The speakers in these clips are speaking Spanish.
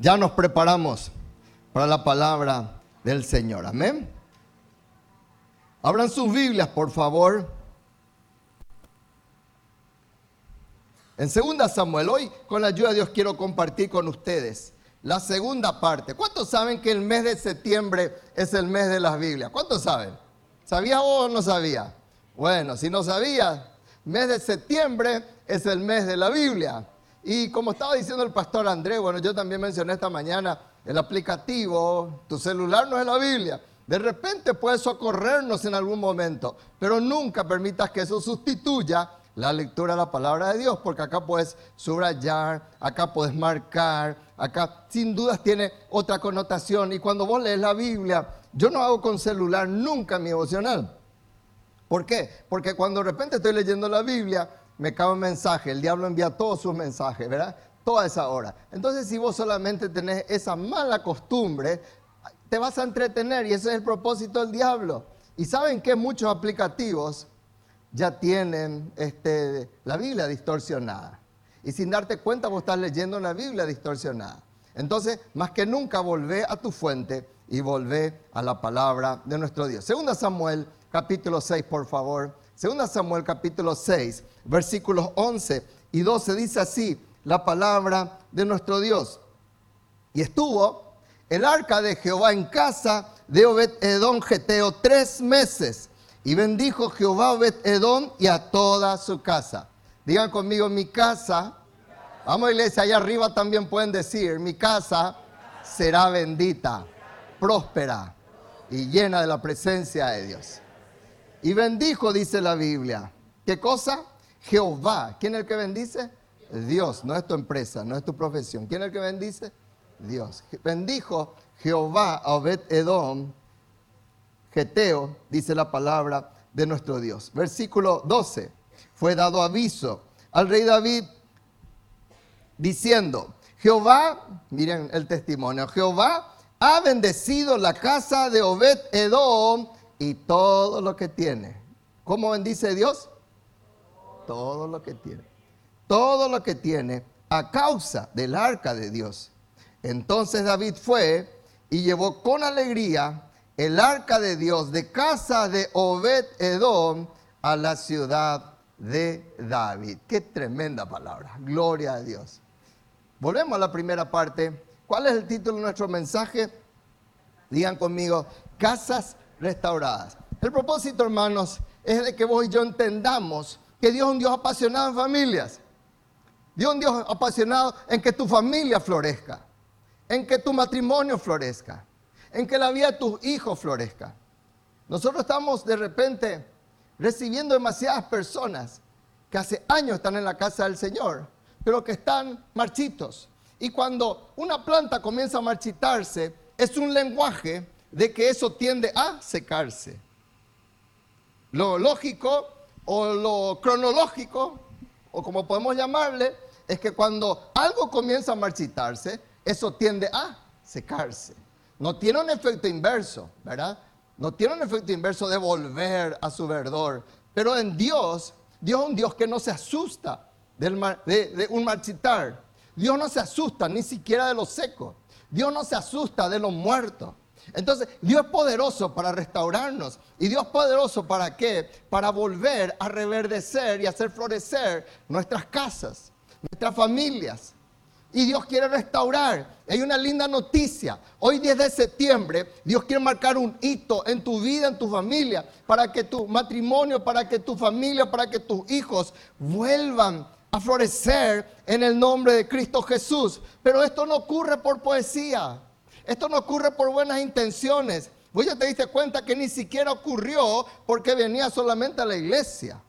ya nos preparamos para la palabra del Señor. Amén. Abran sus Biblias, por favor. En 2 Samuel, hoy con la ayuda de Dios quiero compartir con ustedes la segunda parte. ¿Cuántos saben que el mes de septiembre es el mes de las Biblias? ¿Cuántos saben? ¿Sabías vos o no sabías? Bueno, si no sabías, mes de septiembre es el mes de la Biblia. Y como estaba diciendo el pastor Andrés, bueno, yo también mencioné esta mañana el aplicativo, tu celular no es la Biblia. De repente puede socorrernos en algún momento, pero nunca permitas que eso sustituya la lectura de la palabra de Dios, porque acá puedes subrayar, acá puedes marcar, acá sin dudas tiene otra connotación. Y cuando vos lees la Biblia, yo no hago con celular nunca mi devocional. ¿Por qué? Porque cuando de repente estoy leyendo la Biblia, me cae un mensaje, el diablo envía todos sus mensajes, ¿verdad? Toda esa hora. Entonces, si vos solamente tenés esa mala costumbre, te vas a entretener y ese es el propósito del diablo. Y saben que muchos aplicativos ya tienen la Biblia distorsionada. Y sin darte cuenta, vos estás leyendo una Biblia distorsionada. Entonces, más que nunca, volvé a tu fuente y volvé a la palabra de nuestro Dios. 2 Samuel, capítulo 6, por favor. 2 Samuel, capítulo 6, versículos 11 y 12, dice así la palabra de nuestro Dios. Y estuvo el arca de Jehová en casa de Obed-Edom Geteo 3 meses. Y bendijo Jehová a Obed-Edom y a toda su casa. Digan conmigo, mi casa. Vamos, iglesia, allá arriba también pueden decir, mi casa será bendita, próspera y llena de la presencia de Dios. Y bendijo, dice la Biblia. ¿Qué cosa? Jehová. ¿Quién es el que bendice? Dios. No es tu empresa, no es tu profesión. ¿Quién es el que bendice? Dios. Bendijo Jehová a Obed-Edom Geteo, dice la palabra de nuestro Dios. Versículo 12. Fue dado aviso al rey David diciendo, Jehová, miren el testimonio, Jehová ha bendecido la casa de Obed-Edom y todo lo que tiene. ¿Cómo bendice Dios? Todo lo que tiene. Todo lo que tiene a causa del arca de Dios. Entonces David fue y llevó con alegría el arca de Dios de casa de Obed-Edom a la ciudad de David. Qué tremenda palabra. Gloria a Dios. Volvemos a la primera parte. ¿Cuál es el título de nuestro mensaje? Digan conmigo, casas restauradas. El propósito, hermanos, es de que vos y yo entendamos que Dios es un Dios apasionado en familias. Dios es un Dios apasionado en que tu familia florezca, en que tu matrimonio florezca, en que la vida de tus hijos florezca. Nosotros estamos de repente recibiendo demasiadas personas que hace años están en la casa del Señor, pero que están marchitos. Y cuando una planta comienza a marchitarse, es un lenguaje de que eso tiende a secarse. Lo lógico o lo cronológico, o como podemos llamarle, es que cuando algo comienza a marchitarse, eso tiende a secarse. No tiene un efecto inverso, ¿verdad? No tiene un efecto inverso de volver a su verdor. Pero en Dios, Dios es un Dios que no se asusta de un marchitar. Dios no se asusta ni siquiera de lo seco. Dios no se asusta de lo muerto. Entonces, Dios es poderoso para restaurarnos. ¿Y Dios es poderoso para qué? Para volver a reverdecer y hacer florecer nuestras casas, nuestras familias. Y Dios quiere restaurar. Hay una linda noticia. Hoy 10 de septiembre, Dios quiere marcar un hito en tu vida, en tu familia, para que tu matrimonio, para que tu familia, para que tus hijos vuelvan a florecer en el nombre de Cristo Jesús. Pero esto no ocurre por poesía. Esto no ocurre por buenas intenciones. Vos ya te diste cuenta que ni siquiera ocurrió porque venía solamente a la iglesia.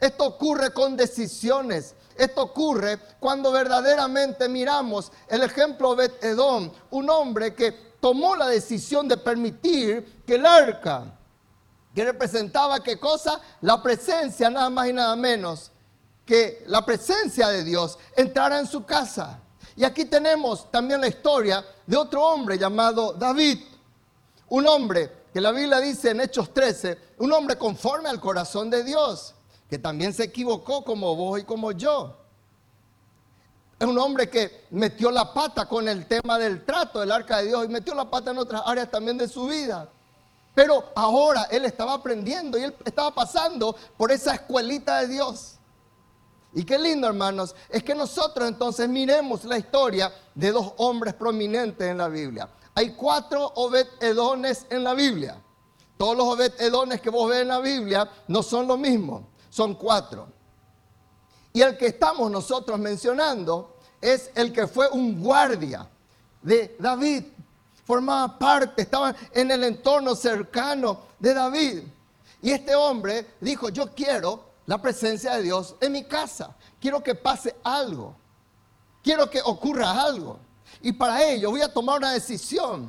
Esto ocurre con decisiones. Esto ocurre cuando verdaderamente miramos el ejemplo de Obed-Edom, un hombre que tomó la decisión de permitir que el arca, que representaba ¿qué cosa? La presencia, nada más y nada menos, que la presencia de Dios entrara en su casa. Y aquí tenemos también la historia de otro hombre llamado David, un hombre que la Biblia dice en Hechos 13, un hombre conforme al corazón de Dios, que también se equivocó como vos y como yo. Es un hombre que metió la pata con el tema del trato del arca de Dios y metió la pata en otras áreas también de su vida. Pero ahora él estaba aprendiendo y él estaba pasando por esa escuelita de Dios. Y qué lindo, hermanos, es que nosotros entonces miremos la historia de dos hombres prominentes en la Biblia. Hay 4 Obed-Edones en la Biblia. Todos los Obed-Edones que vos ves en la Biblia no son lo mismo, son 4. Y el que estamos nosotros mencionando es el que fue un guardia de David. Formaba parte, estaba en el entorno cercano de David. Y este hombre dijo, yo quiero la presencia de Dios en mi casa. Quiero que pase algo. Quiero que ocurra algo. Y para ello voy a tomar una decisión.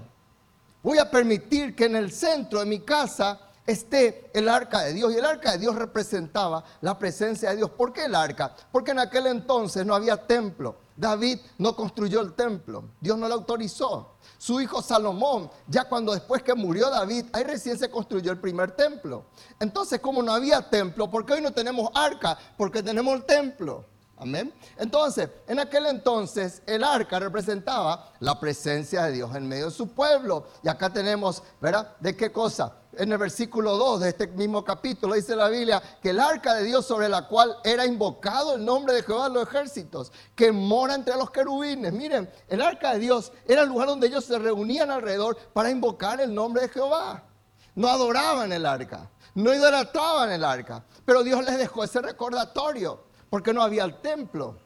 Voy a permitir que en el centro de mi casa esté el arca de Dios. Y el arca de Dios representaba la presencia de Dios. ¿Por qué el arca? Porque en aquel entonces no había templo. David no construyó el templo. Dios no lo autorizó. Su hijo Salomón, ya cuando después que murió David, ahí recién se construyó el primer templo. Entonces, como no había templo, ¿por qué hoy no tenemos arca? Porque tenemos el templo. Amén. Entonces, en aquel entonces, el arca representaba la presencia de Dios en medio de su pueblo. Y acá tenemos, ¿verdad? ¿De qué cosa? En el versículo 2 de este mismo capítulo dice la Biblia que el arca de Dios sobre la cual era invocado el nombre de Jehová de los ejércitos, que mora entre los querubines. Miren, el arca de Dios era el lugar donde ellos se reunían alrededor para invocar el nombre de Jehová. No adoraban el arca, no idolatraban el arca, pero Dios les dejó ese recordatorio porque no había el templo.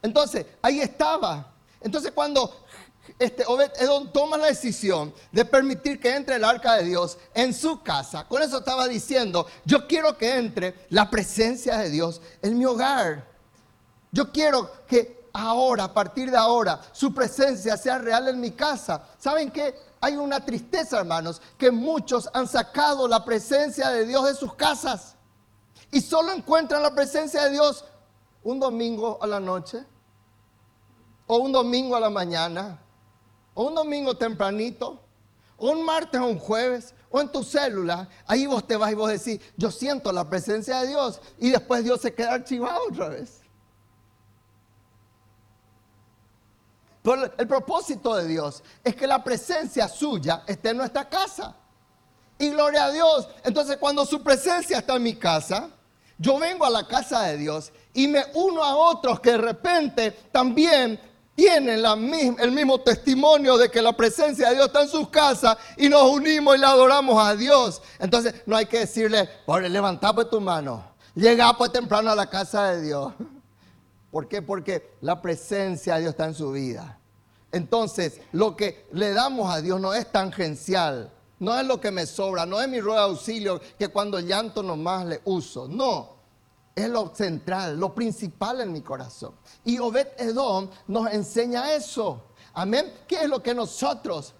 Entonces, ahí estaba. Entonces, cuando Obed-Edom toma la decisión de permitir que entre el arca de Dios en su casa, con eso estaba diciendo, yo quiero que entre la presencia de Dios en mi hogar. Yo quiero que ahora, a partir de ahora, su presencia sea real en mi casa. ¿Saben qué? Hay una tristeza, hermanos, que muchos han sacado la presencia de Dios de sus casas y solo encuentran la presencia de Dios un domingo a la noche, o un domingo a la mañana, o un domingo tempranito, o un martes o un jueves, o en tu célula. Ahí vos te vas y vos decís, yo siento la presencia de Dios, y después Dios se queda archivado otra vez. Pero el propósito de Dios es que la presencia suya esté en nuestra casa. Y gloria a Dios. Entonces, cuando su presencia está en mi casa, yo vengo a la casa de Dios y me uno a otros que de repente también tienen el mismo testimonio de que la presencia de Dios está en sus casas y nos unimos y le adoramos a Dios. Entonces, no hay que decirle, pobre, levantá pues tu mano, llega pues temprano a la casa de Dios. ¿Por qué? Porque la presencia de Dios está en su vida. Entonces, lo que le damos a Dios no es tangencial. No es lo que me sobra, no es mi rueda de auxilio que cuando llanto nomás le uso. No, es lo central, lo principal en mi corazón. Y Obed-Edom nos enseña eso. Amén. ¿Qué es lo que nosotros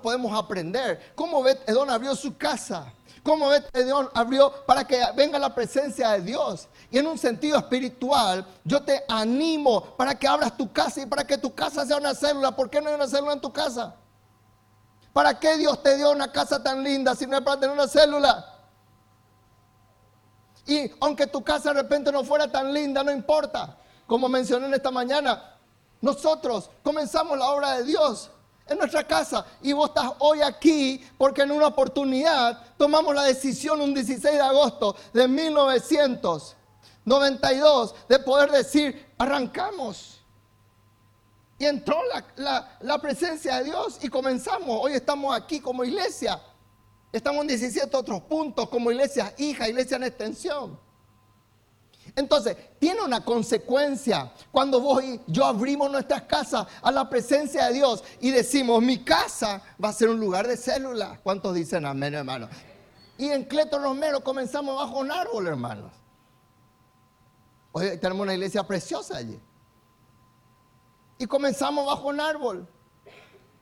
podemos aprender? ¿Cómo Obed-Edom abrió su casa? ¿Cómo Obed-Edom abrió para que venga la presencia de Dios? Y en un sentido espiritual, yo te animo para que abras tu casa y para que tu casa sea una célula. ¿Por qué no hay una célula en tu casa? ¿Para qué Dios te dio una casa tan linda si no es para tener una célula? Y aunque tu casa de repente no fuera tan linda, no importa. Como mencioné en esta mañana, nosotros comenzamos la obra de Dios en nuestra casa. Y vos estás hoy aquí porque en una oportunidad tomamos la decisión un 16 de agosto de 1992 de poder decir, arrancamos. Y entró la presencia de Dios y comenzamos. Hoy estamos aquí como iglesia. Estamos en 17 otros puntos como iglesias hijas, iglesia en extensión. Entonces, tiene una consecuencia cuando vos y yo abrimos nuestras casas a la presencia de Dios y decimos, mi casa va a ser un lugar de células. ¿Cuántos dicen amén, hermanos? Y en Cleto Romero comenzamos bajo un árbol, hermanos. Hoy tenemos una iglesia preciosa allí. Y comenzamos bajo un árbol.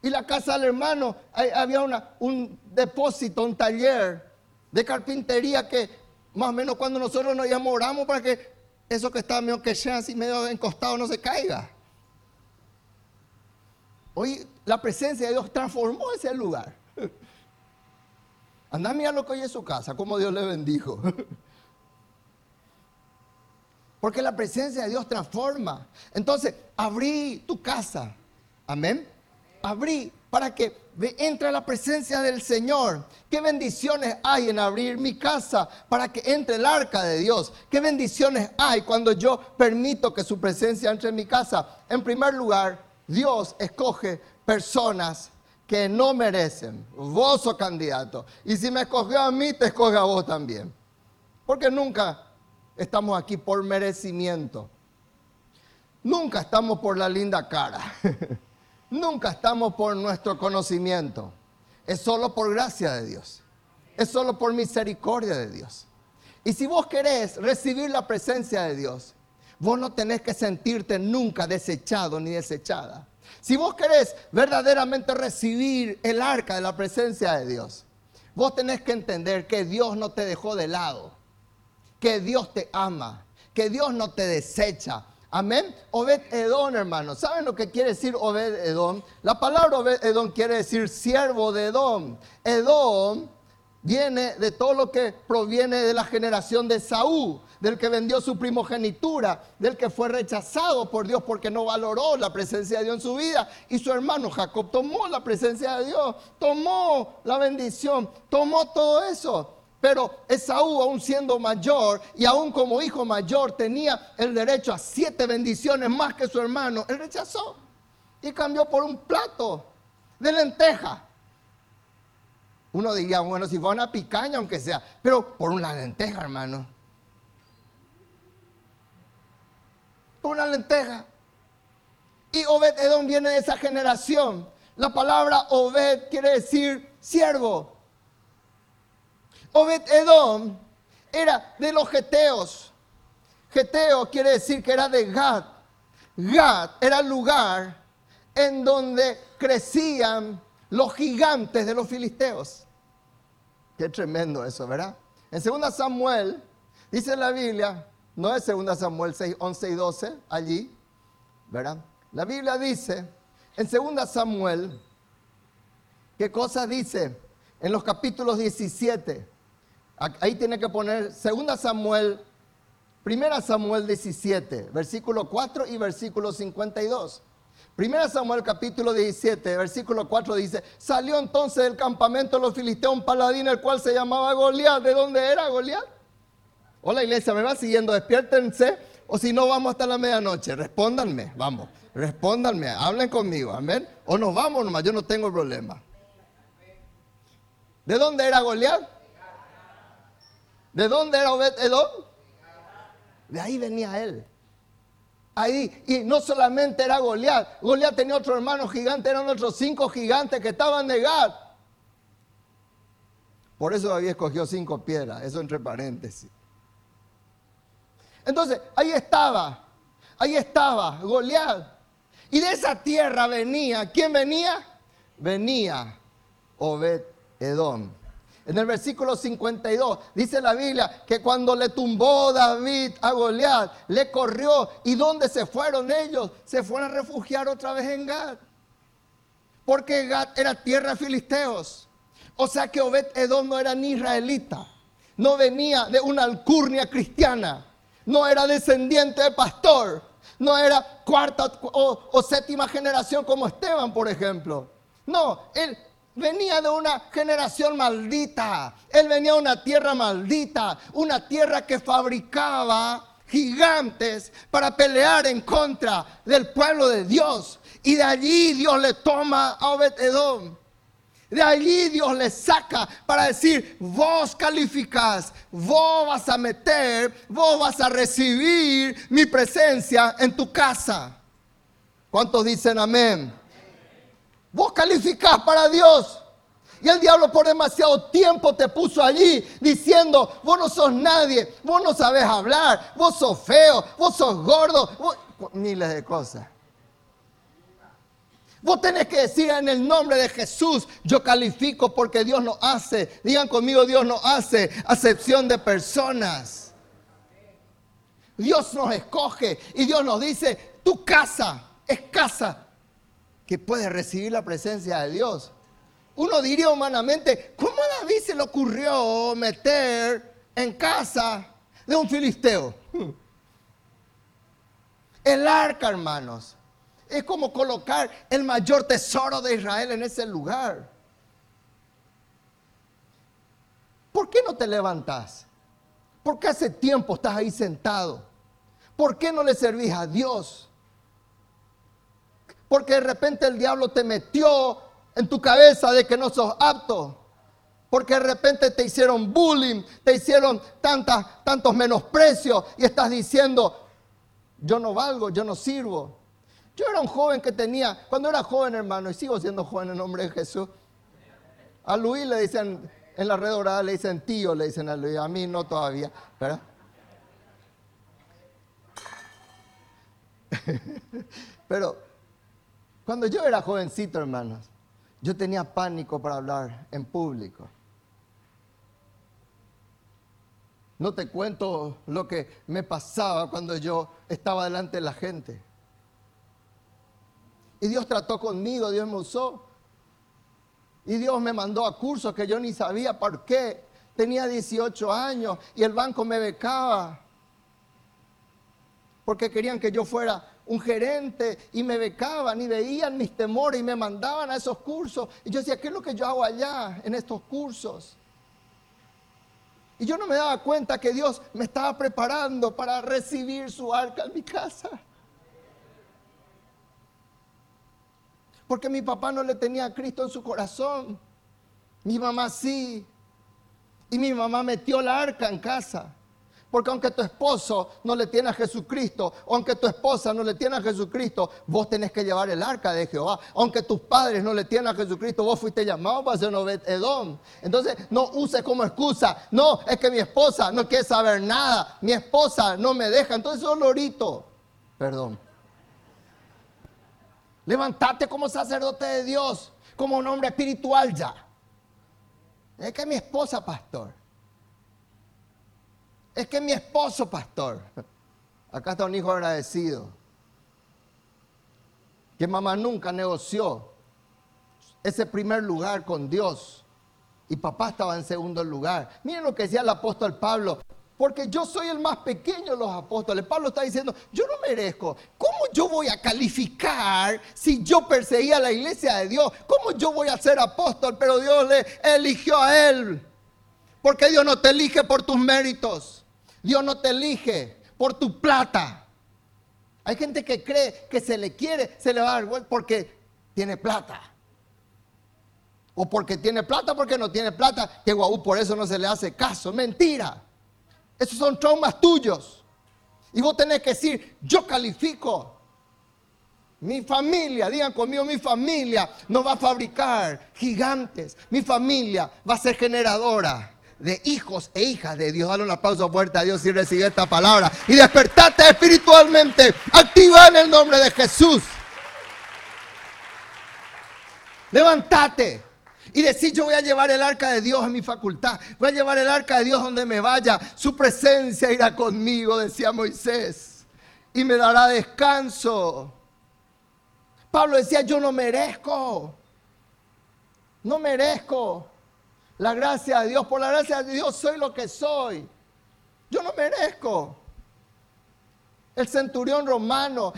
Y la casa del hermano, había un depósito, un taller de carpintería que más o menos cuando nosotros nos íbamos oramos para que eso que estaba medio quechado, así medio encostado, no se caiga. Hoy la presencia de Dios transformó ese lugar. Andá a mirar lo que hoy es su casa, cómo Dios le bendijo. Porque la presencia de Dios transforma. Entonces, abrí tu casa. Amén. Abrí para que entre la presencia del Señor. Qué bendiciones hay en abrir mi casa para que entre el arca de Dios. Qué bendiciones hay cuando yo permito que su presencia entre en mi casa. En primer lugar, Dios escoge personas que no merecen. Vos sos candidato. Y si me escogió a mí, te escoge a vos también. Porque nunca estamos aquí por merecimiento. Nunca estamos por la linda cara. Nunca estamos por nuestro conocimiento. Es solo por gracia de Dios. Es solo por misericordia de Dios. Y si vos querés recibir la presencia de Dios, vos no tenés que sentirte nunca desechado ni desechada. Si vos querés verdaderamente recibir el arca de la presencia de Dios, vos tenés que entender que Dios no te dejó de lado, que Dios te ama, que Dios no te desecha. Amén. Obed-Edom, hermanos. ¿Saben lo que quiere decir Obed-Edom? La palabra Obed-Edom quiere decir siervo de Edom. Edom viene de todo lo que proviene de la generación de Esaú, del que vendió su primogenitura, del que fue rechazado por Dios porque no valoró la presencia de Dios en su vida. Y su hermano Jacob tomó la presencia de Dios, tomó la bendición, tomó todo eso. Pero Esaú, aún siendo mayor y aún como hijo mayor, tenía el derecho a 7 bendiciones más que su hermano. Él rechazó y cambió por un plato de lenteja. Uno diría, bueno, si fue una picaña, aunque sea, pero por una lenteja, hermano. Por una lenteja. Y Obed-Edom viene de esa generación. La palabra Obed quiere decir siervo. Obed-Edom era de los geteos. Geteo quiere decir que era de Gad. Gad era el lugar en donde crecían los gigantes de los filisteos. Qué tremendo eso, ¿verdad? En 2 Samuel, dice la Biblia, no es 2 Samuel 6, 11 y 12, allí, ¿verdad? La Biblia dice, en 2 Samuel, ¿qué cosa dice? En los capítulos 17. Ahí tiene que poner 2 Samuel, 1 Samuel 17, versículo 4 y versículo 52. 1 Samuel capítulo 17, versículo 4 dice, salió entonces del campamento de los filisteos un paladín, el cual se llamaba Goliat. ¿De dónde era Goliat? Hola iglesia, ¿me va siguiendo? Despiértense, o si no vamos hasta la medianoche. Respóndanme, vamos, respóndanme, hablen conmigo, amén. O nos vamos nomás, yo no tengo problema. ¿De dónde era Goliat? ¿De dónde era Obed-Edom? De ahí venía él. Ahí, y no solamente era Goliat. Goliat tenía otro hermano gigante, eran otros 5 gigantes que estaban de Gad. Por eso David escogió 5 piedras, eso entre paréntesis. Entonces, ahí estaba Goliat. Y de esa tierra venía, ¿quién venía? Venía Obed-Edom. En el versículo 52 dice la Biblia que cuando le tumbó David a Goliat, le corrió. ¿Y dónde se fueron ellos? Se fueron a refugiar otra vez en Gad. Porque Gad era tierra de filisteos. O sea que Obed-Edom no era ni israelita. No venía de una alcurnia cristiana. No era descendiente de pastor. No era cuarta o 7ª generación como Esteban, por ejemplo. No, él venía de una generación maldita. Él venía de una tierra maldita. Una tierra que fabricaba gigantes para pelear en contra del pueblo de Dios. Y de allí Dios le toma a Obed-Edom. De allí Dios le saca para decir, vos calificás, vos vas a meter, vos vas a recibir mi presencia en tu casa. ¿Cuántos dicen amén? Vos calificás para Dios. Y el diablo por demasiado tiempo te puso allí diciendo, vos no sos nadie, vos no sabés hablar, vos sos feo, vos sos gordo, vos... miles de cosas. Vos tenés que decir en el nombre de Jesús, yo califico porque Dios no hace. Digan conmigo, Dios no hace acepción de personas. Dios nos escoge y Dios nos dice, tu casa es casa que puede recibir la presencia de Dios. Uno diría humanamente, ¿cómo a David se le ocurrió meter en casa de un filisteo? El arca, hermanos, es como colocar el mayor tesoro de Israel en ese lugar. ¿Por qué no te levantas? ¿Por qué hace tiempo estás ahí sentado? ¿Por qué no le servís a Dios? Porque de repente el diablo te metió en tu cabeza de que no sos apto. Porque de repente te hicieron bullying, te hicieron tantos menosprecios y estás diciendo: yo no valgo, yo no sirvo. Yo era un joven que tenía, cuando era joven, hermano, y sigo siendo joven en nombre de Jesús. A Luis le dicen, en la Red Dorada le dicen tío, le dicen a Luis, a mí no todavía, ¿verdad? Pero cuando yo era jovencito, hermanos, yo tenía pánico para hablar en público. No te cuento lo que me pasaba cuando yo estaba delante de la gente. Y Dios trató conmigo, Dios me usó. Y Dios me mandó a cursos que yo ni sabía por qué. Tenía 18 años y el banco me becaba. Porque querían que yo fuera un gerente y me becaban y veían mis temores y me mandaban a esos cursos. Y yo decía, ¿qué es lo que yo hago allá en estos cursos? Y yo no me daba cuenta que Dios me estaba preparando para recibir su arca en mi casa. Porque mi papá no le tenía a Cristo en su corazón. Mi mamá sí. Y mi mamá metió la arca en casa. Porque aunque tu esposo no le tiene a Jesucristo, aunque tu esposa no le tiene a Jesucristo, vos tenés que llevar el arca de Jehová. Aunque tus padres no le tienen a Jesucristo, vos fuiste llamado para ser un Obed-Edom. Entonces no uses como excusa, no, es que mi esposa no quiere saber nada, mi esposa no me deja, entonces olorito, perdón. Levantate como sacerdote de Dios, como un hombre espiritual ya. Es que mi esposa, pastor. Es que mi esposo, pastor. Acá está un hijo agradecido. Que mamá nunca negoció ese primer lugar con Dios. Y papá estaba en segundo lugar. Miren lo que decía el apóstol Pablo. Porque yo soy el más pequeño de los apóstoles. Pablo está diciendo, yo no merezco. ¿Cómo yo voy a calificar si yo perseguía a la iglesia de Dios? ¿Cómo yo voy a ser apóstol? Pero Dios le eligió a él. Porque Dios no te elige por tus méritos. Dios no te elige por tu plata. Hay gente que cree que se le quiere, se le va a dar vuelta porque tiene plata. O porque tiene plata, porque no tiene plata. Que guau, por eso no se le hace caso. Mentira. Esos son traumas tuyos. Y vos tenés que decir, yo califico. Mi familia, digan conmigo, mi familia no va a fabricar gigantes. Mi familia va a ser generadora de hijos e hijas de Dios. Dale un aplauso fuerte a Dios si recibe esta palabra. Y despertate espiritualmente. Activa en el nombre de Jesús. Levantate y decir, yo voy a llevar el arca de Dios a mi facultad. Voy a llevar el arca de Dios donde me vaya. Su presencia irá conmigo, decía Moisés. Y me dará descanso. Pablo decía, yo no merezco. No merezco. La gracia de Dios, por la gracia de Dios soy lo que soy. Yo no merezco. El centurión romano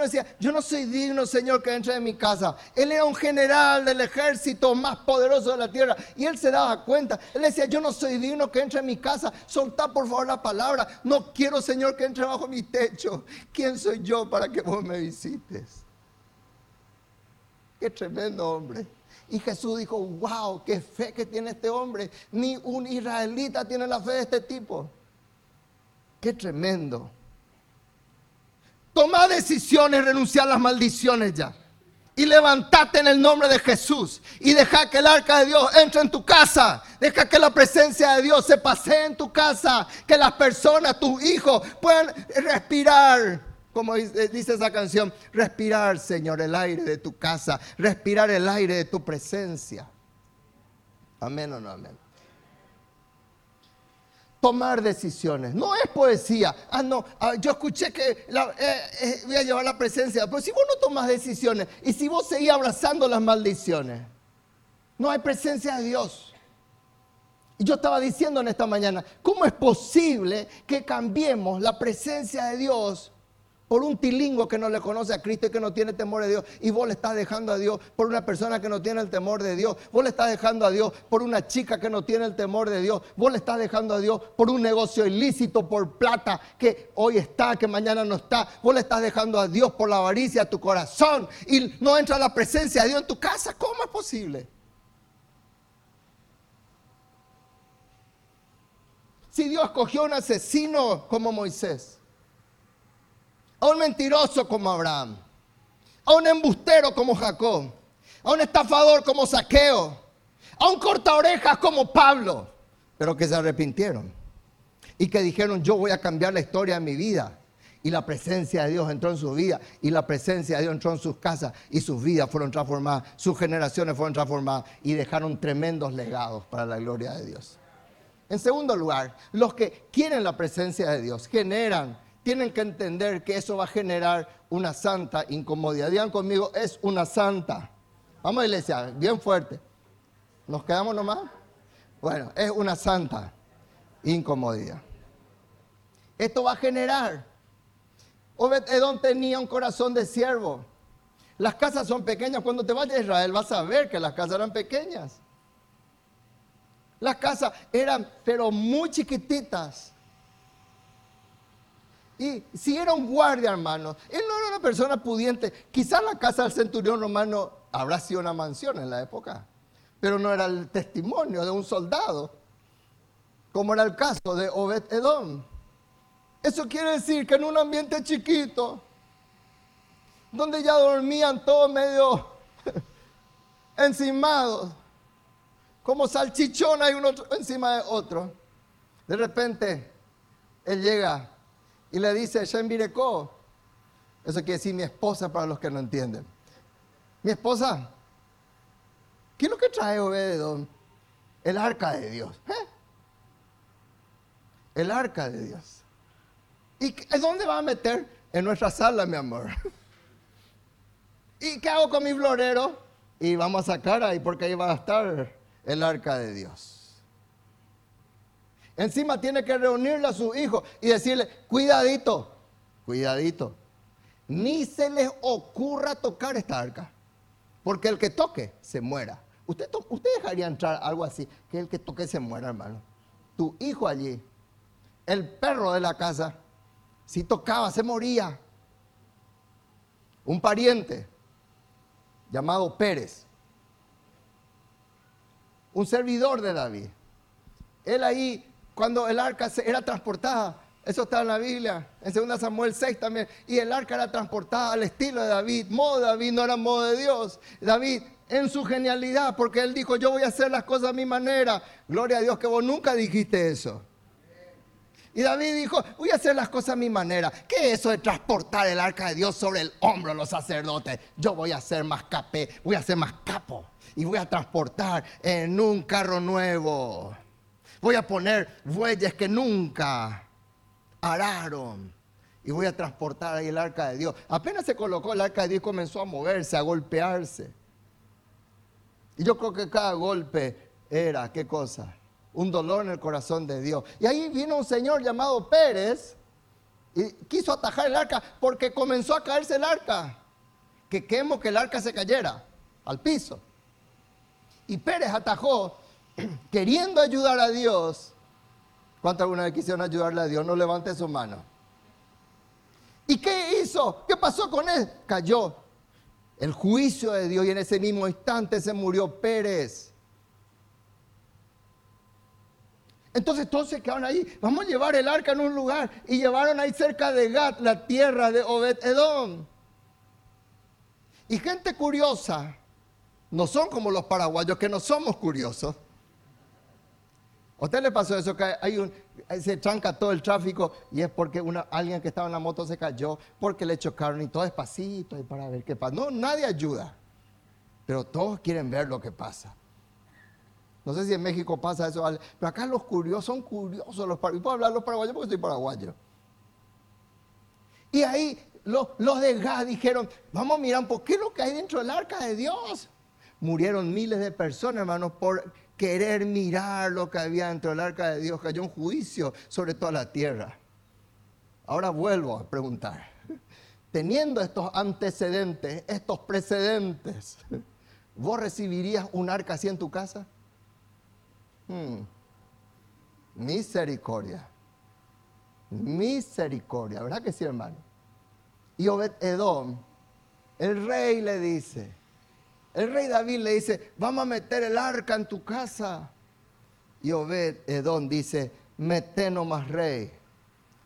decía, yo no soy digno, Señor, que entre en mi casa. Él era un general del ejército más poderoso de la tierra. Y él se daba cuenta. Él decía, yo no soy digno que entre en mi casa. Soltá, por favor, la palabra. No quiero, Señor, que entre bajo mi techo. ¿Quién soy yo para que vos me visites? Qué tremendo hombre. Y Jesús dijo, wow, qué fe que tiene este hombre. Ni un israelita tiene la fe de este tipo. Qué tremendo. Toma decisiones, renuncia a las maldiciones ya. Y levantate en el nombre de Jesús. Y deja que el arca de Dios entre en tu casa. Deja que la presencia de Dios se pasee en tu casa. Que las personas, tus hijos, puedan respirar. Como dice esa canción, respirar, Señor, el aire de tu casa, respirar el aire de tu presencia. Amén o no amén. Tomar decisiones. No es poesía. Yo escuché que voy a llevar la presencia. Pero si vos no tomás decisiones y si vos seguís abrazando las maldiciones, no hay presencia de Dios. Y yo estaba diciendo en esta mañana, ¿cómo es posible que cambiemos la presencia de Dios por un tilingo que no le conoce a Cristo y que no tiene temor de Dios. Y vos le estás dejando a Dios por una persona que no tiene el temor de Dios. Vos le estás dejando a Dios por una chica que no tiene el temor de Dios. Vos le estás dejando a Dios por un negocio ilícito, por plata que hoy está, que mañana no está. Vos le estás dejando a Dios por la avaricia de tu corazón y no entra la presencia de Dios en tu casa. ¿Cómo es posible? Si Dios escogió a un asesino como Moisés, a un mentiroso como Abraham, a un embustero como Jacob, a un estafador como Zaqueo, a un cortaorejas como Pablo, pero que se arrepintieron y que dijeron: yo voy a cambiar la historia de mi vida, y la presencia de Dios entró en su vida, y la presencia de Dios entró en sus casas, y sus vidas fueron transformadas, sus generaciones fueron transformadas, y dejaron tremendos legados para la gloria de Dios. En segundo lugar, los que quieren la presencia de Dios tienen que entender que eso va a generar una santa incomodidad. Digan conmigo: es una santa. Vamos, iglesia, bien fuerte. ¿Nos quedamos nomás? Bueno, es una santa incomodidad. Esto va a generar. Obed-Edom tenía un corazón de siervo. Las casas son pequeñas. Cuando te vayas a Israel vas a ver que las casas eran pequeñas. Las casas eran, pero muy chiquititas. Y si era un guardia, hermano, él no era una persona pudiente. Quizás la casa del centurión romano habrá sido una mansión en la época, pero no era el testimonio de un soldado, como era el caso de Obed-Edom. Eso quiere decir que en un ambiente chiquito, donde ya dormían todos medio encimados, como salchichón, hay uno encima de otro. De repente, él llega y le dice: Shem Bireco. Eso quiere decir mi esposa, para los que no entienden. Mi esposa, ¿qué es lo que trae Obed-Edom? El arca de Dios. El arca de Dios. ¿Y dónde va a meter? En nuestra sala, mi amor. ¿Y qué hago con mi florero? Y vamos a sacar ahí, porque ahí va a estar el arca de Dios. Encima tiene que reunirle a sus hijos y decirle: cuidadito, cuidadito, ni se les ocurra tocar esta arca, porque el que toque se muera. ¿Usted dejaría entrar algo así, que el que toque se muera, hermano? Tu hijo allí, el perro de la casa, si tocaba se moría. Un pariente llamado Pérez, un servidor de David, él ahí, cuando el arca era transportada, eso está en la Biblia, en 2 Samuel 6 también, y el arca era transportada al estilo de David, modo de David, no era modo de Dios. David, en su genialidad, porque él dijo: yo voy a hacer las cosas a mi manera. Gloria a Dios que vos nunca dijiste eso. Y David dijo: voy a hacer las cosas a mi manera. ¿Qué es eso de transportar el arca de Dios sobre el hombro de los sacerdotes? Yo voy a ser más capé, voy a ser más capo, y voy a transportar en un carro nuevo. Voy a poner bueyes que nunca araron. Y voy a transportar ahí el arca de Dios. Apenas se colocó el arca de Dios, comenzó a moverse, a golpearse. Y yo creo que cada golpe era, ¿qué cosa? Un dolor en el corazón de Dios. Y ahí vino un señor llamado Pérez y quiso atajar el arca, porque comenzó a caerse el arca. Que quemo que el arca se cayera al piso. Y Pérez atajó, queriendo ayudar a Dios. ¿Cuántas alguna vez quisieron ayudarle a Dios? No levante su mano. ¿Y qué hizo? ¿Qué pasó con él? Cayó el juicio de Dios, y en ese mismo instante se murió Pérez. Entonces todos se quedaron ahí. Vamos a llevar el arca en un lugar. Y llevaron ahí cerca de Gat, la tierra de Obed-Edom. Y gente curiosa. No son como los paraguayos, que no somos curiosos. ¿A usted le pasó eso? Que se tranca todo el tráfico y es porque alguien que estaba en la moto se cayó, porque le chocaron, y todo despacito y para ver qué pasa. No, nadie ayuda, pero todos quieren ver lo que pasa. No sé si en México pasa eso, pero acá los curiosos son curiosos. Y puedo hablar de los paraguayos porque soy paraguayo. Y ahí los de Gad dijeron: vamos a mirar un poco qué es lo que hay dentro del arca de Dios. Murieron miles de personas, hermanos, por querer mirar lo que había dentro del arca de Dios. Cayó un juicio sobre toda la tierra. Ahora vuelvo a preguntar. teniendo estos antecedentes, estos precedentes, ¿vos recibirías un arca así en tu casa? Misericordia. Misericordia, ¿verdad que sí, hermano? Y Obed-Edom, el rey David le dice, vamos a meter el arca en tu casa. Y Obed-Edom dice, meté nomás, rey.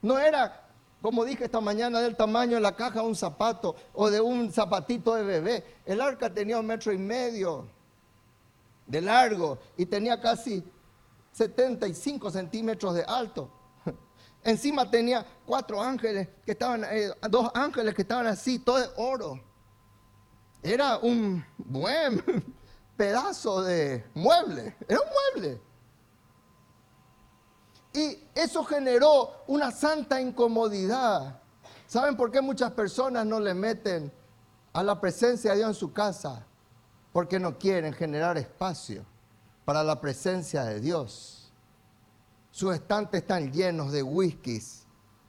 No era, como dije esta mañana, del tamaño de la caja de un zapato o de un zapatito de bebé. El arca tenía 1,5 metros de largo y tenía casi 75 centímetros de alto. Encima tenía 4 ángeles que estaban, 2 ángeles que estaban así, todo de oro. Era un buen pedazo de mueble, era un mueble. Y eso generó una santa incomodidad. ¿Saben por qué muchas personas no le meten a la presencia de Dios en su casa? Porque no quieren generar espacio para la presencia de Dios. Sus estantes están llenos de whiskies,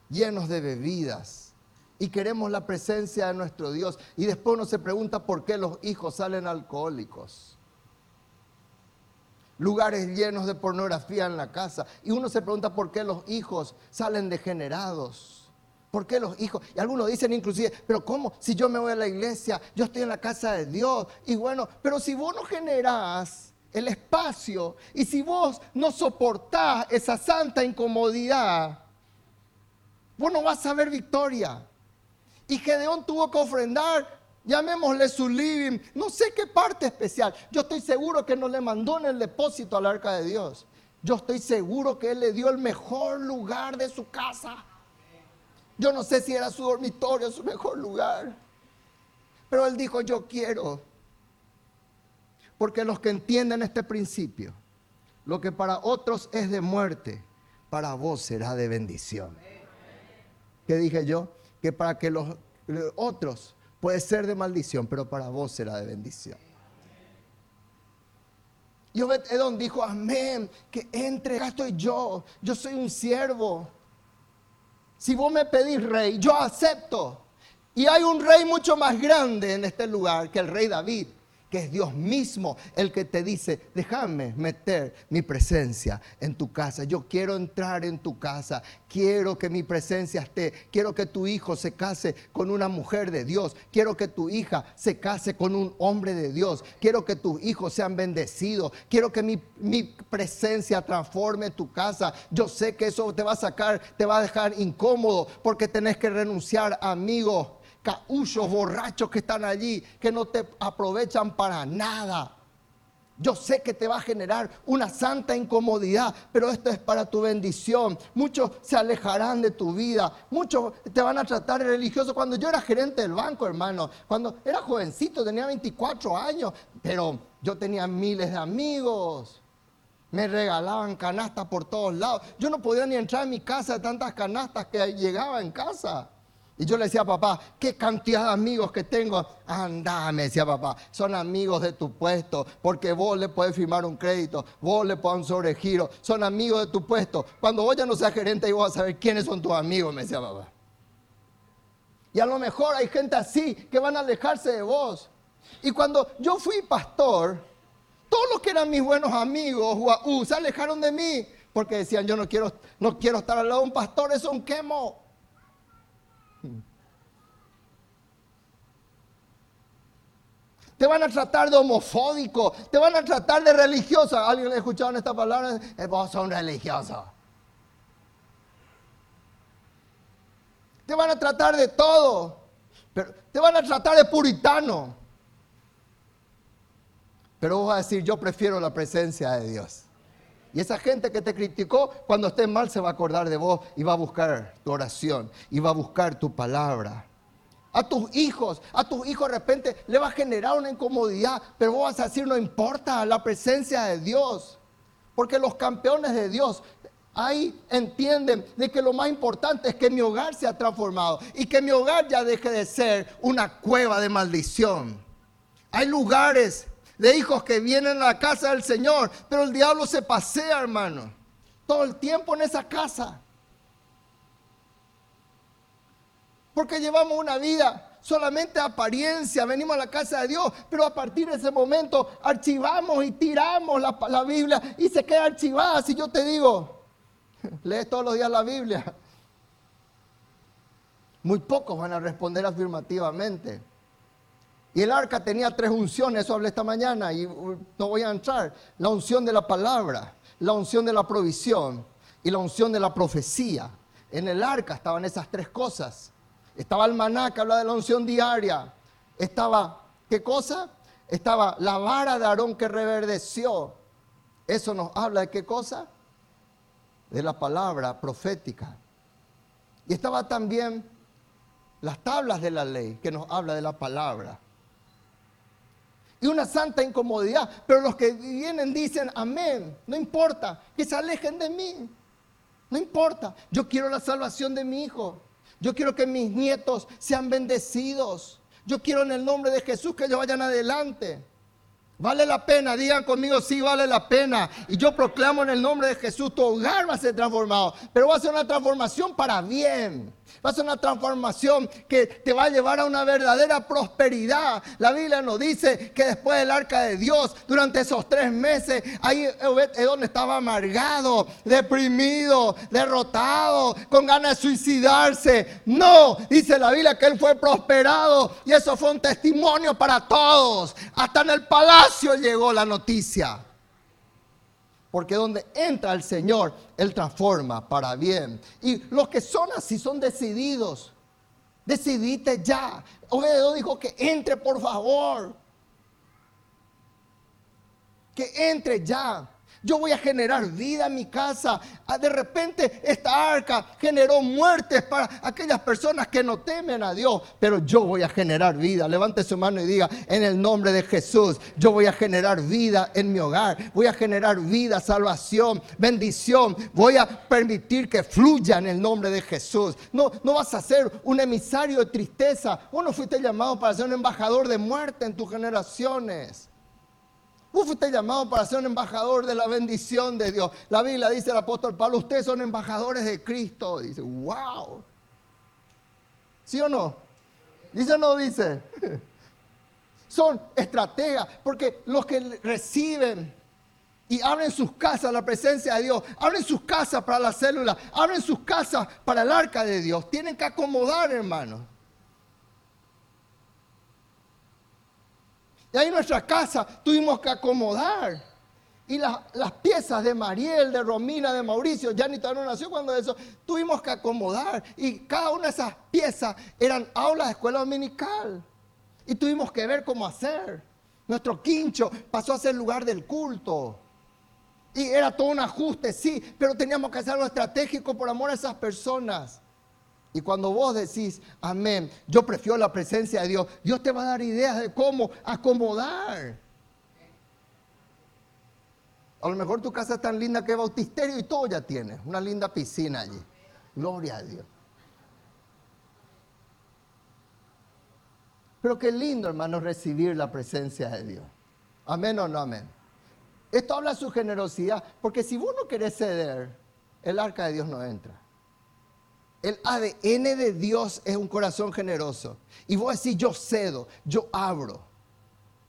llenos de bebidas. Y queremos la presencia de nuestro Dios. Y después uno se pregunta por qué los hijos salen alcohólicos. Lugares llenos de pornografía en la casa. Y uno se pregunta por qué los hijos salen degenerados. ¿Por qué los hijos? Y algunos dicen inclusive, pero ¿cómo? Si yo me voy a la iglesia, yo estoy en la casa de Dios. Y bueno, pero si vos no generás el espacio y si vos no soportás esa santa incomodidad, vos no vas a ver victoria. Y Gedeón tuvo que ofrendar, llamémosle su living, no sé qué parte especial. Yo estoy seguro que no le mandó en el depósito al arca de Dios. Yo estoy seguro que él le dio el mejor lugar de su casa. Yo no sé si era su dormitorio, su mejor lugar. Pero él dijo, yo quiero. Porque los que entienden este principio, lo que para otros es de muerte, para vos será de bendición. ¿Qué dije yo? Que para que los otros... puede ser de maldición, pero para vos será de bendición. Y Obed-Edom dijo, amén, que entre, acá estoy yo soy un siervo. Si vos me pedís rey, yo acepto. Y hay un rey mucho más grande en este lugar que el rey David, que es Dios mismo el que te dice, déjame meter mi presencia en tu casa. Yo quiero entrar en tu casa, quiero que mi presencia esté, quiero que tu hijo se case con una mujer de Dios, quiero que tu hija se case con un hombre de Dios, quiero que tus hijos sean bendecidos, quiero que mi presencia transforme tu casa. Yo sé que eso te va a sacar, te va a dejar incómodo porque tenés que renunciar, amigo. Caullos, borrachos que están allí, que no te aprovechan para nada. Yo sé que te va a generar una santa incomodidad, pero esto es para tu bendición. Muchos se alejarán de tu vida, muchos te van a tratar de religioso. Cuando yo era gerente del banco, hermano, cuando era jovencito, tenía 24 años, pero yo tenía miles de amigos. Me regalaban canastas por todos lados. Yo no podía ni entrar en mi casa de tantas canastas que llegaba en casa. Y yo le decía a papá, qué cantidad de amigos que tengo. Andá, me decía papá, son amigos de tu puesto, porque vos le podés firmar un crédito, vos le podés un sobregiro, son amigos de tu puesto. Cuando vos ya no seas gerente y vos vas a saber quiénes son tus amigos, me decía papá. Y a lo mejor hay gente así que van a alejarse de vos. Y cuando yo fui pastor, todos los que eran mis buenos amigos se alejaron de mí, porque decían, yo no quiero estar al lado de un pastor, eso es un quemo. Te van a tratar de homofóbico, te van a tratar de religioso. ¿Alguien le ha escuchado en esta palabra? Vos sos un religioso. Te van a tratar de todo, pero te van a tratar de puritano. Pero vos vas a decir, yo prefiero la presencia de Dios. Y esa gente que te criticó, cuando esté mal se va a acordar de vos y va a buscar tu oración y va a buscar tu palabra. A tus hijos de repente le va a generar una incomodidad, pero vos vas a decir, no importa, la presencia de Dios. Porque los campeones de Dios ahí entienden de que lo más importante es que mi hogar sea transformado y que mi hogar ya deje de ser una cueva de maldición. Hay lugares de hijos que vienen a la casa del Señor, pero el diablo se pasea, hermano, todo el tiempo en esa casa. porque llevamos una vida solamente apariencia. Venimos a la casa de Dios, pero a partir de ese momento archivamos y tiramos la Biblia y se queda archivada. Si yo te digo, lees todos los días la Biblia, muy pocos van a responder afirmativamente. Y el arca tenía 3 unciones, eso hablé esta mañana y no voy a entrar. La unción de la palabra, la unción de la provisión y la unción de la profecía. En el arca estaban esas 3 cosas. Estaba el maná, que habla de la unción diaria. Estaba, ¿qué cosa? Estaba la vara de Aarón que reverdeció. Eso nos habla de qué cosa? De la palabra profética. Y estaba también las tablas de la ley, que nos habla de la palabra. Y una santa incomodidad. Pero los que vienen dicen, amén, no importa, que se alejen de mí. No importa, yo quiero la salvación de mi hijo. Yo quiero que mis nietos sean bendecidos. Yo quiero en el nombre de Jesús que ellos vayan adelante. Vale la pena, digan conmigo, sí, vale la pena. Y yo proclamo en el nombre de Jesús, tu hogar va a ser transformado. Pero va a ser una transformación para bien. Va a ser una transformación que te va a llevar a una verdadera prosperidad. La Biblia nos dice que después del arca de Dios, durante esos 3 meses, ahí Obed-Edom estaba amargado, deprimido, derrotado, con ganas de suicidarse. No, dice la Biblia que él fue prosperado y eso fue un testimonio para todos. Hasta en el palacio llegó la noticia. Porque donde entra el Señor, Él transforma para bien. Y los que son así son decididos. Decidite ya. Obed-Edom dijo que entre, por favor. Que entre ya. Yo voy a generar vida en mi casa. De repente esta arca generó muertes para aquellas personas que no temen a Dios. Pero yo voy a generar vida. Levante su mano y diga, en el nombre de Jesús, yo voy a generar vida en mi hogar. Voy a generar vida, salvación, bendición. Voy a permitir que fluya en el nombre de Jesús. No vas a ser un emisario de tristeza. Vos no fuiste llamado para ser un embajador de muerte en tus generaciones. Vos fuiste llamado para ser un embajador de la bendición de Dios. La Biblia dice, el apóstol Pablo, ustedes son embajadores de Cristo. Dice, wow. ¿Sí o no? ¿Dice o no dice? Son estrategas, porque los que reciben y abren sus casas a la presencia de Dios, abren sus casas para la célula, abren sus casas para el arca de Dios, tienen que acomodar, hermanos. Y ahí en nuestra casa tuvimos que acomodar. Y las piezas de Mariel, de Romina, de Mauricio, ya ni todavía no nació cuando eso, tuvimos que acomodar. Y cada una de esas piezas eran aulas de escuela dominical. Y tuvimos que ver cómo hacer. Nuestro quincho pasó a ser lugar del culto. Y era todo un ajuste, sí, pero teníamos que hacer algo estratégico por amor a esas personas. Y cuando vos decís, amén, yo prefiero la presencia de Dios, Dios te va a dar ideas de cómo acomodar. A lo mejor tu casa es tan linda que bautisterio y todo ya tienes, una linda piscina allí. Gloria a Dios. Pero qué lindo, hermano, recibir la presencia de Dios. Amén o no amén. Esto habla de su generosidad, porque si vos no querés ceder, el arca de Dios no entra. El ADN de Dios es un corazón generoso. Y vos decís, yo cedo, yo abro.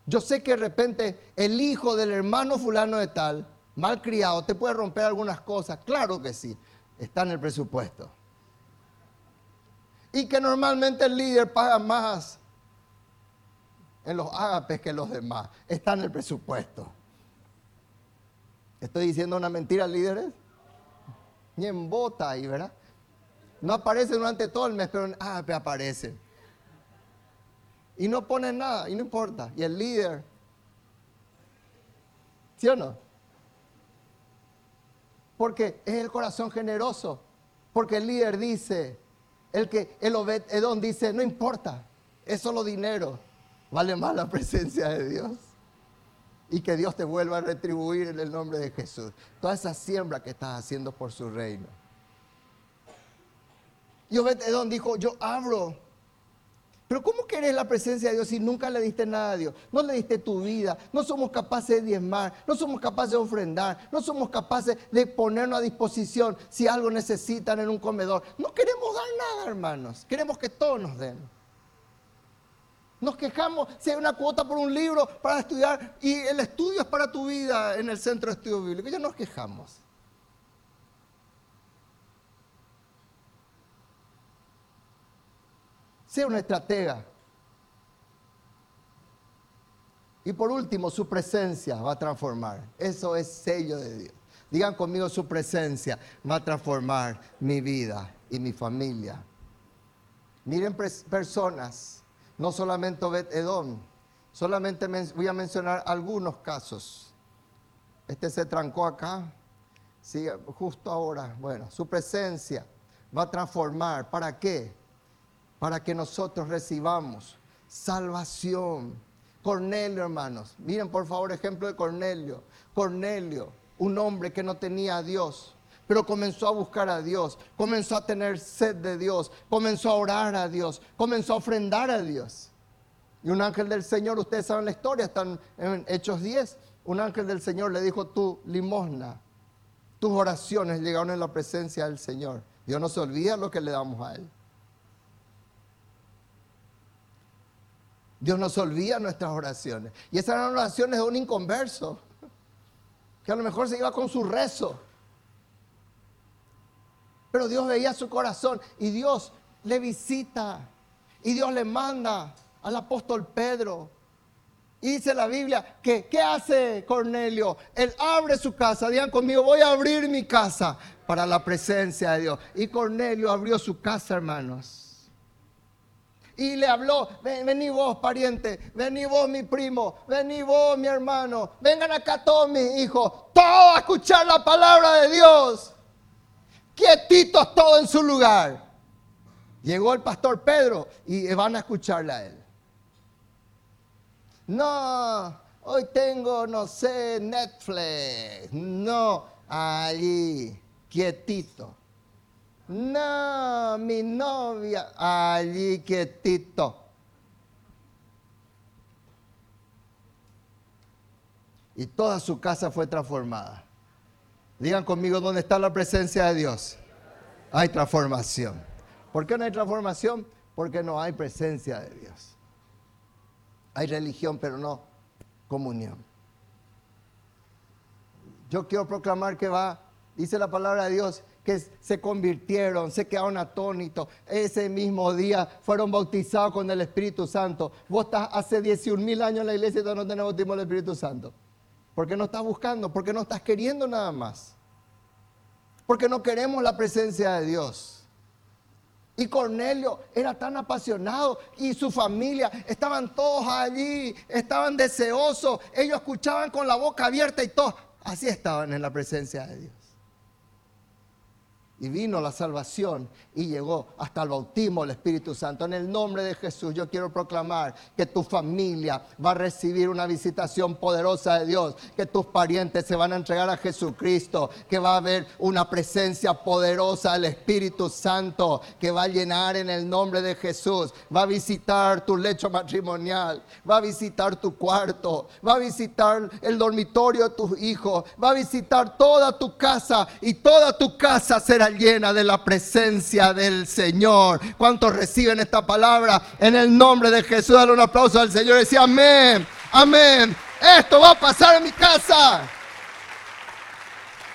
Yo sé que de repente el hijo del hermano fulano de tal, mal criado, te puede romper algunas cosas. Claro que sí, está en el presupuesto. Y que normalmente el líder paga más en los ágapes que los demás. Está en el presupuesto. ¿Estoy diciendo una mentira, líderes? Ni en bota ahí, ¿verdad? No aparece durante todo el mes, pero aparece. Y no ponen nada, y no importa. Y el líder, ¿sí o no? Porque es el corazón generoso. Porque el líder dice, el Obed-Edom dice, no importa, es solo dinero. Vale más la presencia de Dios. Y que Dios te vuelva a retribuir en el nombre de Jesús. Toda esa siembra que estás haciendo por su reino. Y Obed-Edom dijo, yo abro. Pero ¿cómo querés la presencia de Dios si nunca le diste nada a Dios? No le diste tu vida, no somos capaces de diezmar, no somos capaces de ofrendar, no somos capaces de ponernos a disposición si algo necesitan en un comedor. No queremos dar nada, hermanos, queremos que todos nos den. Nos quejamos si hay una cuota por un libro para estudiar y el estudio es para tu vida en el Centro de Estudio Bíblico. Ya nos quejamos. Sea una estratega. Y por último, su presencia va a transformar. Eso es sello de Dios. Digan conmigo, su presencia va a transformar mi vida y mi familia. Miren personas, no solamente Obed-Edom, solamente voy a mencionar algunos casos. Este se trancó acá, sí, justo ahora. Bueno, su presencia va a transformar. ¿Para qué? Para que nosotros recibamos salvación. Cornelio, hermanos, miren por favor ejemplo de Cornelio. Cornelio, un hombre que no tenía a Dios, pero comenzó a buscar a Dios, comenzó a tener sed de Dios, comenzó a orar a Dios, comenzó a ofrendar a Dios. Y un ángel del Señor, ustedes saben la historia, están en Hechos 10, un ángel del Señor le dijo: tu limosna, tus oraciones llegaron en la presencia del Señor. Dios no se olvida lo que le damos a Él. Dios nos olvida nuestras oraciones. Y esas eran oraciones de un inconverso, que a lo mejor se iba con su rezo. Pero Dios veía su corazón y Dios le visita. Y Dios le manda al apóstol Pedro. Y dice la Biblia que, ¿qué hace Cornelio? Él abre su casa. Digan conmigo, voy a abrir mi casa para la presencia de Dios. Y Cornelio abrió su casa, hermanos. Y le habló: vení vos, pariente, vení vos, mi primo, vení vos, mi hermano, vengan acá todos mis hijos, todos a escuchar la palabra de Dios, quietitos todos en su lugar. Llegó el pastor Pedro y van a escucharle a él. No, hoy tengo, no sé, Netflix, no, allí, quietito. No, mi novia, allí quietito. Y toda su casa fue transformada. Digan conmigo, ¿dónde está la presencia de Dios? Hay transformación. ¿Por qué no hay transformación? Porque no hay presencia de Dios. Hay religión, pero no comunión. Yo quiero proclamar que dice la palabra de Dios, que se convirtieron, se quedaron atónitos. Ese mismo día fueron bautizados con el Espíritu Santo. Vos estás hace 11.000 años en la iglesia y todavía no tenés bautismo del Espíritu Santo. ¿Por qué no estás buscando? ¿Por qué no estás queriendo nada más? Porque no queremos la presencia de Dios. Y Cornelio era tan apasionado y su familia, estaban todos allí, estaban deseosos. Ellos escuchaban con la boca abierta y todos así estaban en la presencia de Dios. Y vino la salvación y llegó hasta el bautismo del Espíritu Santo. En el nombre de Jesús yo quiero proclamar que tu familia va a recibir una visitación poderosa de Dios. Que tus parientes se van a entregar a Jesucristo. Que va a haber una presencia poderosa del Espíritu Santo que va a llenar en el nombre de Jesús. Va a visitar tu lecho matrimonial. Va a visitar tu cuarto. Va a visitar el dormitorio de tus hijos. Va a visitar toda tu casa y toda tu casa será llena de la presencia del Señor. ¿Cuántos reciben esta palabra? En el nombre de Jesús, dale un aplauso al Señor y decía amén, amén. Esto va a pasar en mi casa.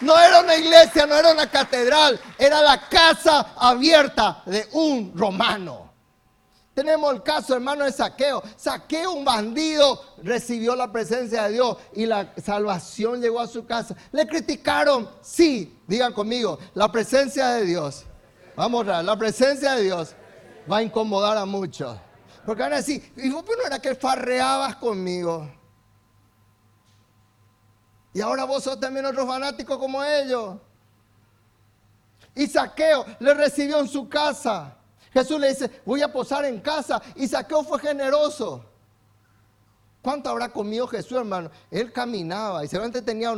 No era una iglesia, no era una catedral, era la casa abierta de un romano. Tenemos el caso, hermano, de Saqueo. Saqueo, un bandido, recibió la presencia de Dios y la salvación llegó a su casa. Le criticaron, sí, digan conmigo, la presencia de Dios. Vamos, la presencia de Dios va a incomodar a muchos. Porque van a decir, ¿y vos no era que farreabas conmigo? Y ahora vos sos también otro fanático como ellos. Y Saqueo le recibió en su casa. Jesús le dice, voy a posar en casa. Y Saqueo fue generoso. ¿Cuánto habrá comido Jesús, hermano? Él caminaba y seguramente tenía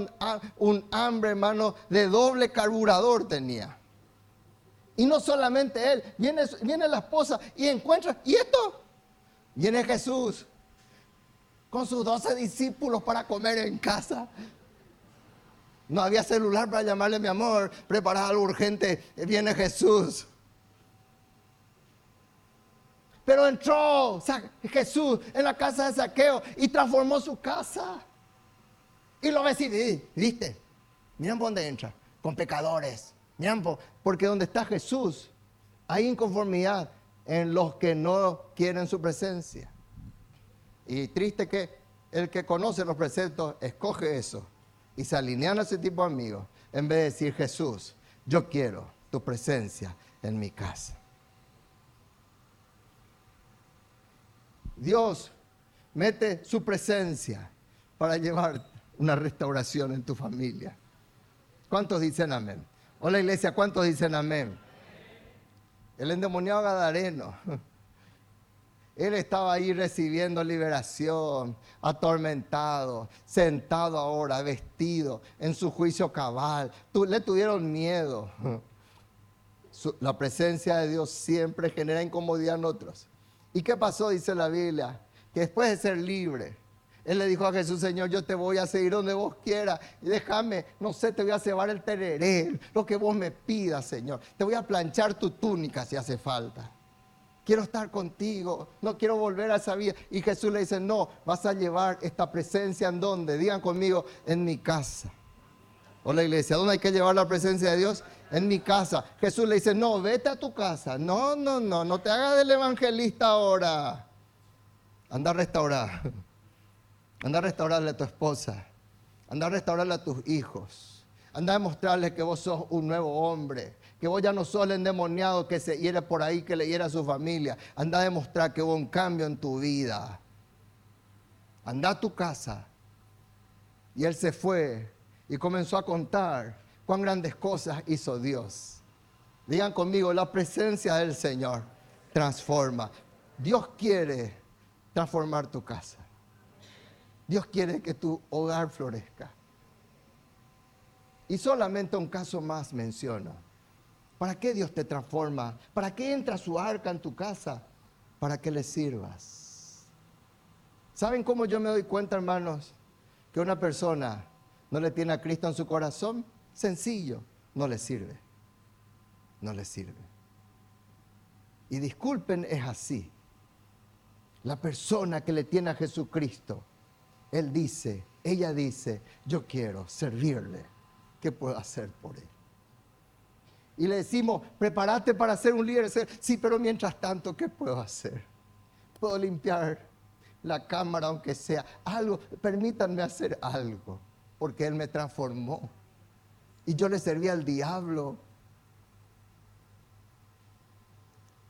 un hambre, hermano, de doble carburador tenía. Y no solamente él, viene la esposa y encuentra, ¿y esto? Viene Jesús con sus 12 discípulos para comer en casa. No había celular para llamarle, mi amor, prepara algo urgente. Viene Jesús. Pero entró Jesús en la casa de Zaqueo y transformó su casa. Y lo decidí, ¿viste? Miren por dónde entra, con pecadores. Miren porque donde está Jesús hay inconformidad en los que no quieren su presencia. Y triste que el que conoce los preceptos escoge eso y se alinean a ese tipo de amigos en vez de decir: Jesús, yo quiero tu presencia en mi casa. Dios mete su presencia para llevar una restauración en tu familia. ¿Cuántos dicen amén? Hola, iglesia, ¿cuántos dicen amén? El endemoniado gadareno, él estaba ahí recibiendo liberación, atormentado, sentado ahora, vestido, en su juicio cabal. Le tuvieron miedo. La presencia de Dios siempre genera incomodidad en otros. ¿Y qué pasó? Dice la Biblia, que después de ser libre, él le dijo a Jesús: Señor, yo te voy a seguir donde vos quieras. Y déjame, no sé, te voy a cebar el tereré, lo que vos me pidas, Señor. Te voy a planchar tu túnica si hace falta. Quiero estar contigo, no quiero volver a esa vida. Y Jesús le dice: no, vas a llevar esta presencia en donde, digan conmigo, en mi casa. Hola, iglesia, ¿dónde hay que llevar la presencia de Dios? En mi casa. Jesús le dice: no, vete a tu casa. No te hagas del evangelista ahora. Anda a restaurar. Anda a restaurarle a tu esposa. Anda a restaurarle a tus hijos. Anda a mostrarles que vos sos un nuevo hombre. Que vos ya no sos el endemoniado que se hiere por ahí, que le hiere a su familia. Anda a demostrar que hubo un cambio en tu vida. Anda a tu casa. Y él se fue y comenzó a contar cuán grandes cosas hizo Dios. Digan conmigo, la presencia del Señor transforma. Dios quiere transformar tu casa. Dios quiere que tu hogar florezca. Y solamente un caso más menciono. ¿Para qué Dios te transforma? ¿Para qué entra su arca en tu casa? Para que le sirvas. ¿Saben cómo yo me doy cuenta, hermanos? Que una persona no le tiene a Cristo en su corazón. Sencillo, no le sirve. No le sirve. Y disculpen, es así. La persona que le tiene a Jesucristo, él dice, ella dice: yo quiero servirle. ¿Qué puedo hacer por él? Y le decimos: prepárate para ser un líder. Sí, pero mientras tanto, ¿qué puedo hacer? Puedo limpiar la cámara, aunque sea algo. Permítanme hacer algo, porque él me transformó. Y yo le serví al diablo,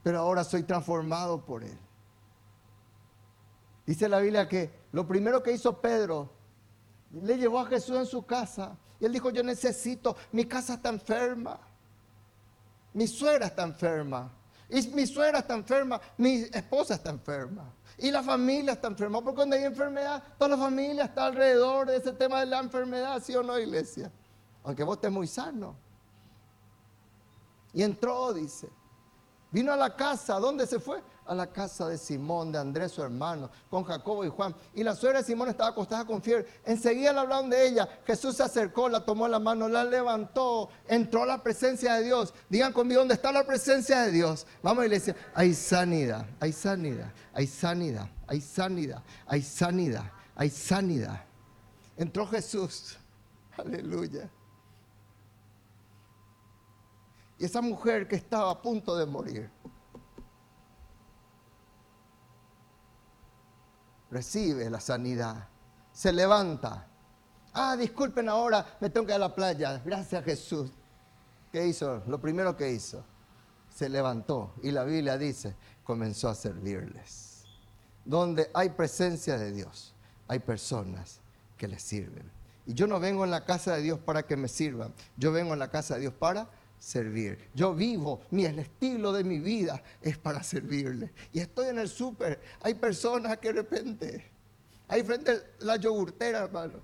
pero ahora soy transformado por él. Dice la Biblia que lo primero que hizo Pedro, le llevó a Jesús en su casa. Y él dijo: yo necesito, mi casa está enferma. Mi suegra está enferma, y mi suegra está enferma, mi esposa está enferma, y la familia está enferma, porque cuando hay enfermedad, toda la familia está alrededor de ese tema de la enfermedad, ¿sí o no, iglesia? Aunque vos estés muy sano. Y entró, dice, vino a la casa. ¿Dónde se fue? A la casa de Simón, de Andrés, su hermano, con Jacobo y Juan. Y la suegra de Simón estaba acostada con fiebre. Enseguida le hablaron de ella. Jesús se acercó, la tomó la mano, la levantó. Entró la presencia de Dios. Digan conmigo, ¿dónde está la presencia de Dios? Vamos, iglesia. Hay sanidad, hay sanidad, hay sanidad, hay sanidad, hay sanidad, hay sanidad. Entró Jesús. Aleluya. Y esa mujer que estaba a punto de morir recibe la sanidad, se levanta. Ah, disculpen, ahora me tengo que ir a la playa. Gracias, Jesús. ¿Qué hizo? Lo primero que hizo, se levantó. Y la Biblia dice, comenzó a servirles. Donde hay presencia de Dios, hay personas que les sirven. Y yo no vengo en la casa de Dios para que me sirvan. Yo vengo en la casa de Dios para servir. Yo vivo, el estilo de mi vida es para servirle. Y estoy en el súper, hay personas que de repente, ahí frente a la yogurtera, hermano,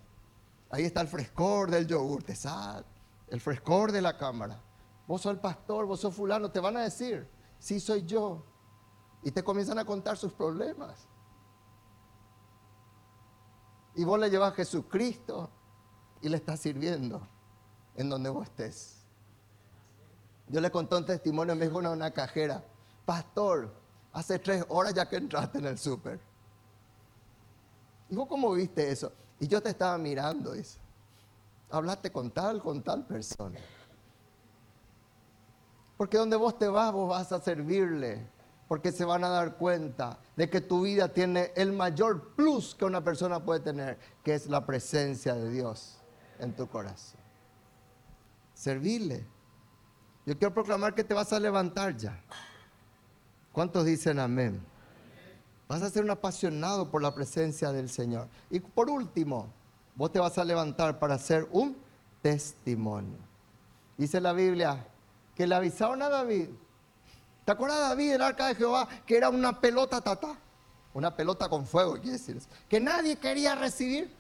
ahí está el frescor del yogur, te sale el frescor de la cámara. Vos sos el pastor, vos sos fulano, te van a decir, sí soy yo. Y te comienzan a contar sus problemas. Y vos le llevas a Jesucristo y le estás sirviendo en donde vos estés. Yo le conté un testimonio, me dijo una cajera: pastor, hace 3 horas ya que entraste en el súper. Y vos, ¿cómo viste eso? Y yo te estaba mirando, dice. Hablaste con tal persona. Porque donde vos vas a servirle. Porque se van a dar cuenta de que tu vida tiene el mayor plus que una persona puede tener, que es la presencia de Dios en tu corazón. Servirle. Yo quiero proclamar que te vas a levantar ya. ¿Cuántos dicen amén? Vas a ser un apasionado por la presencia del Señor. Y por último, vos te vas a levantar para ser un testimonio. Dice la Biblia que le avisaron a David. ¿Te acuerdas de David, el arca de Jehová, que era una pelota tatá? Una pelota con fuego, quiere decir eso. Que nadie quería recibir.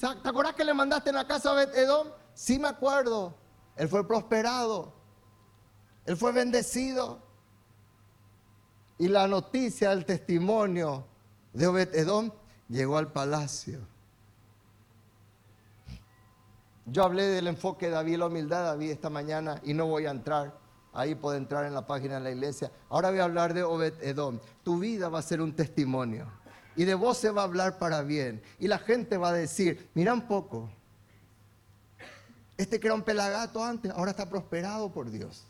¿Te acuerdas que le mandaste en la casa a Bet-Edom? Sí, me acuerdo. Él fue prosperado. Él fue bendecido. Y la noticia, el testimonio de Obed-Edom llegó al palacio. Yo hablé del enfoque de David, la humildad de David esta mañana, y no voy a entrar. Ahí puede entrar en la página de la iglesia. Ahora voy a hablar de Obed-Edom. Tu vida va a ser un testimonio. Y de vos se va a hablar para bien. Y la gente va a decir: mira un poco. Este que era un pelagato antes, ahora está prosperado por Dios.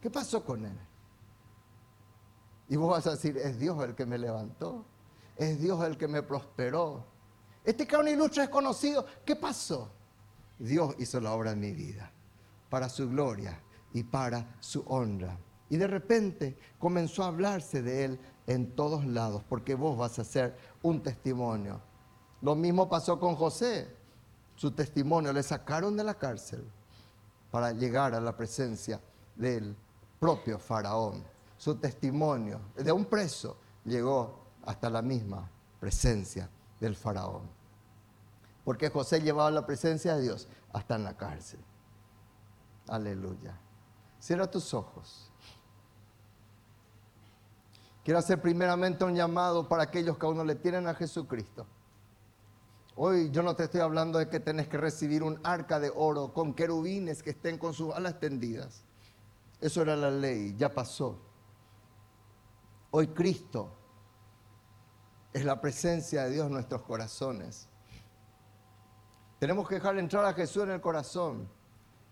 ¿Qué pasó con él? Y vos vas a decir: es Dios el que me levantó. Es Dios el que me prosperó. Este que era un ilustre desconocido, ¿qué pasó? Dios hizo la obra en mi vida. Para su gloria y para su honra. Y de repente comenzó a hablarse de él en todos lados, porque vos vas a ser un testimonio. Lo mismo pasó con José. Su testimonio, le sacaron de la cárcel para llegar a la presencia del propio faraón. Su testimonio de un preso llegó hasta la misma presencia del faraón, porque José llevaba la presencia de Dios hasta en la cárcel. Aleluya. Cierra tus ojos. Quiero hacer primeramente un llamado para aquellos que aún no le tienen a Jesucristo. Hoy yo no te estoy hablando de que tenés que recibir un arca de oro con querubines que estén con sus alas tendidas. Eso era la ley, ya pasó. Hoy Cristo es la presencia de Dios en nuestros corazones. Tenemos que dejar entrar a Jesús en el corazón,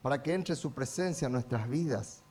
para que entre su presencia en nuestras vidas.